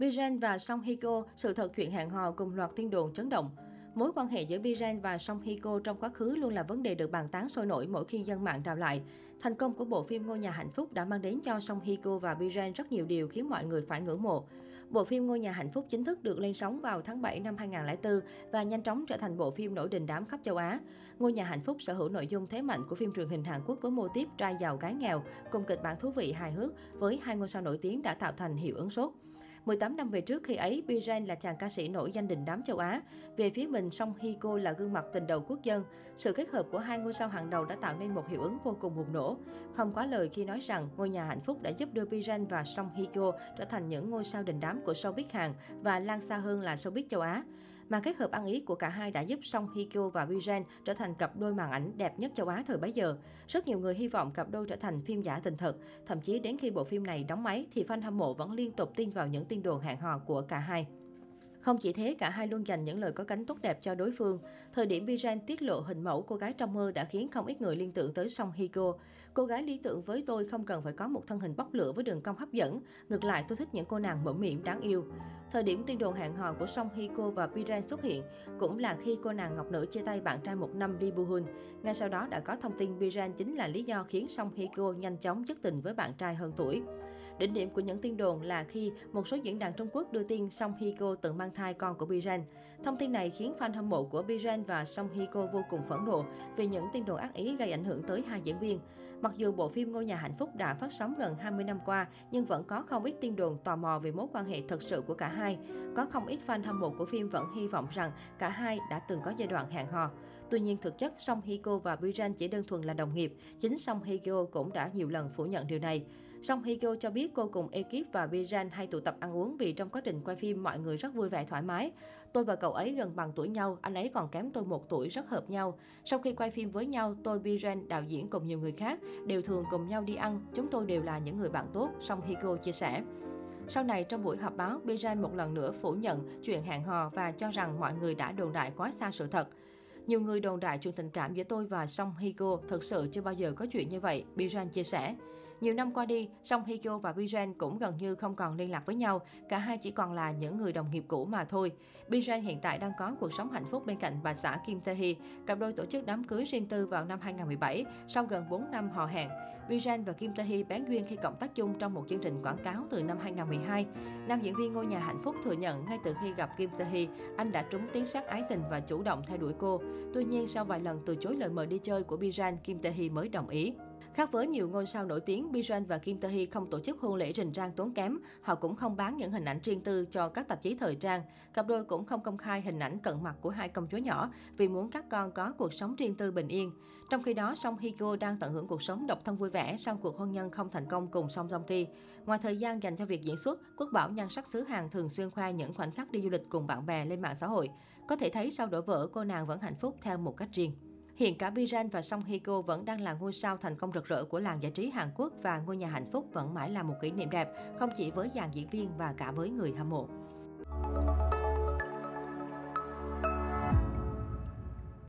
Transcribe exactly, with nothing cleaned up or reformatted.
Bi Rain và Song Hye Kyo, sự thật chuyện hẹn hò cùng loạt tin đồn chấn động. Mối quan hệ giữa Bi Rain và Song Hye Kyo trong quá khứ luôn là vấn đề được bàn tán sôi nổi mỗi khi dân mạng đào lại. Thành công của bộ phim Ngôi Nhà Hạnh Phúc đã mang đến cho Song Hye Kyo và Bi Rain rất nhiều điều khiến mọi người phải ngưỡng mộ. Bộ phim Ngôi Nhà Hạnh Phúc chính thức được lên sóng vào tháng bảy năm hai nghìn không trăm lẻ bốn và nhanh chóng trở thành bộ phim nổi đình đám khắp châu Á. Ngôi Nhà Hạnh Phúc sở hữu nội dung thế mạnh của phim truyền hình Hàn Quốc với mô típ trai giàu gái nghèo, cùng kịch bản thú vị hài hước với hai ngôi sao nổi tiếng đã tạo thành hiệu ứng sốt. mười tám năm về trước, khi ấy, Bi Rain là chàng ca sĩ nổi danh đình đám châu Á. Về phía mình, Song Hye Kyo là gương mặt tình đầu quốc dân. Sự kết hợp của hai ngôi sao hàng đầu đã tạo nên một hiệu ứng vô cùng bùng nổ. Không quá lời khi nói rằng, Ngôi Nhà Hạnh Phúc đã giúp đưa Bi Rain và Song Hye Kyo trở thành những ngôi sao đình đám của showbiz Hàn và lan xa hơn là showbiz châu Á. Màn kết hợp ăn ý của cả hai đã giúp Song Hye Kyo và Bi Rain trở thành cặp đôi màn ảnh đẹp nhất châu Á thời bấy giờ. Rất nhiều người hy vọng cặp đôi trở thành phim giả tình thật. Thậm chí đến khi bộ phim này đóng máy thì fan hâm mộ vẫn liên tục tin vào những tin đồn hẹn hò của cả hai. Không chỉ thế, cả hai luôn dành những lời có cánh tốt đẹp cho đối phương. Thời điểm Bi Rain tiết lộ hình mẫu cô gái trong mơ đã khiến không ít người liên tưởng tới Song Hye Kyo. Cô gái lý tưởng với tôi không cần phải có một thân hình bốc lửa với đường cong hấp dẫn. Ngược lại, tôi thích những cô nàng mõm miệng đáng yêu. Thời điểm tin đồn hẹn hò của Song Hye Kyo và Bi Rain xuất hiện cũng là khi cô nàng ngọc nữ chia tay bạn trai một năm Lee Bu-hun. Ngay sau đó đã có thông tin Bi Rain chính là lý do khiến Song Hye Kyo nhanh chóng dứt tình với bạn trai hơn tuổi. Đỉnh điểm của những tin đồn là khi một số diễn đàn Trung Quốc đưa tin Song Hye Kyo từng mang thai con của Bi Rain. Thông tin này khiến fan hâm mộ của Bi Rain và Song Hye Kyo vô cùng phẫn nộ vì những tin đồn ác ý gây ảnh hưởng tới hai diễn viên. Mặc dù bộ phim Ngôi Nhà Hạnh Phúc đã phát sóng gần hai mươi năm qua, nhưng vẫn có không ít tin đồn tò mò về mối quan hệ thật sự của cả hai. Có không ít fan hâm mộ của phim vẫn hy vọng rằng cả hai đã từng có giai đoạn hẹn hò. Tuy nhiên thực chất, Song Hye Kyo và Bi Rain chỉ đơn thuần là đồng nghiệp. Chính Song Hye Kyo cũng đã nhiều lần phủ nhận điều này. Song Hye Kyo cho biết cô cùng ekip và Bi Rain hay tụ tập ăn uống vì trong quá trình quay phim mọi người rất vui vẻ thoải mái. Tôi và cậu ấy gần bằng tuổi nhau, anh ấy còn kém tôi một tuổi, rất hợp nhau. Sau khi quay phim với nhau, tôi, Bi Rain, đạo diễn cùng nhiều người khác đều thường cùng nhau đi ăn. Chúng tôi đều là những người bạn tốt, Song Hye Kyo chia sẻ. Sau này, trong buổi họp báo, Bi Rain một lần nữa phủ nhận chuyện hẹn hò và cho rằng mọi người đã đồn đại quá xa sự thật. Nhiều người đồn đại chuyện tình cảm giữa tôi và Song Hye Kyo, thật sự chưa bao giờ có chuyện như vậy, Bi Rain chia sẻ. Nhiều năm qua đi, Song Hye Kyo và Bi Rain cũng gần như không còn liên lạc với nhau, cả hai chỉ còn là những người đồng nghiệp cũ mà thôi. Bi Rain hiện tại đang có cuộc sống hạnh phúc bên cạnh bà xã Kim Tae Hee. Cặp đôi tổ chức đám cưới riêng tư vào năm hai nghìn không trăm mười bảy, sau gần bốn năm họ hẹn. Bi Rain và Kim Tae Hee bén duyên khi cộng tác chung trong một chương trình quảng cáo từ năm hai nghìn không trăm mười hai. Nam diễn viên Ngôi Nhà Hạnh Phúc thừa nhận ngay từ khi gặp Kim Tae Hee, anh đã trúng tiếng sét ái tình và chủ động theo đuổi cô. Tuy nhiên, sau vài lần từ chối lời mời đi chơi của Bi Rain, Kim Tae Hee mới đồng ý. Khác với nhiều ngôi sao nổi tiếng, Bi Rain và Kim Tae Hee không tổ chức hôn lễ rình rang tốn kém. Họ cũng không bán những hình ảnh riêng tư cho các tạp chí thời trang. Cặp đôi cũng không công khai hình ảnh cận mặt của hai công chúa nhỏ vì muốn các con có cuộc sống riêng tư bình yên. Trong khi đó, Song Hye Kyo đang tận hưởng cuộc sống độc thân vui vẻ sau cuộc hôn nhân không thành công cùng Song Jong Ki. Ngoài thời gian dành cho việc diễn xuất, quốc bảo nhan sắc xứ Hàn thường xuyên khoe những khoảnh khắc đi du lịch cùng bạn bè lên mạng xã hội. Có thể thấy sau đổ vỡ, cô nàng vẫn hạnh phúc theo một cách riêng. Hiện cả Bi Rain và Song Hye Kyo vẫn đang là ngôi sao thành công rực rỡ của làng giải trí Hàn Quốc và Ngôi Nhà Hạnh Phúc vẫn mãi là một kỷ niệm đẹp, không chỉ với dàn diễn viên và cả với người hâm mộ.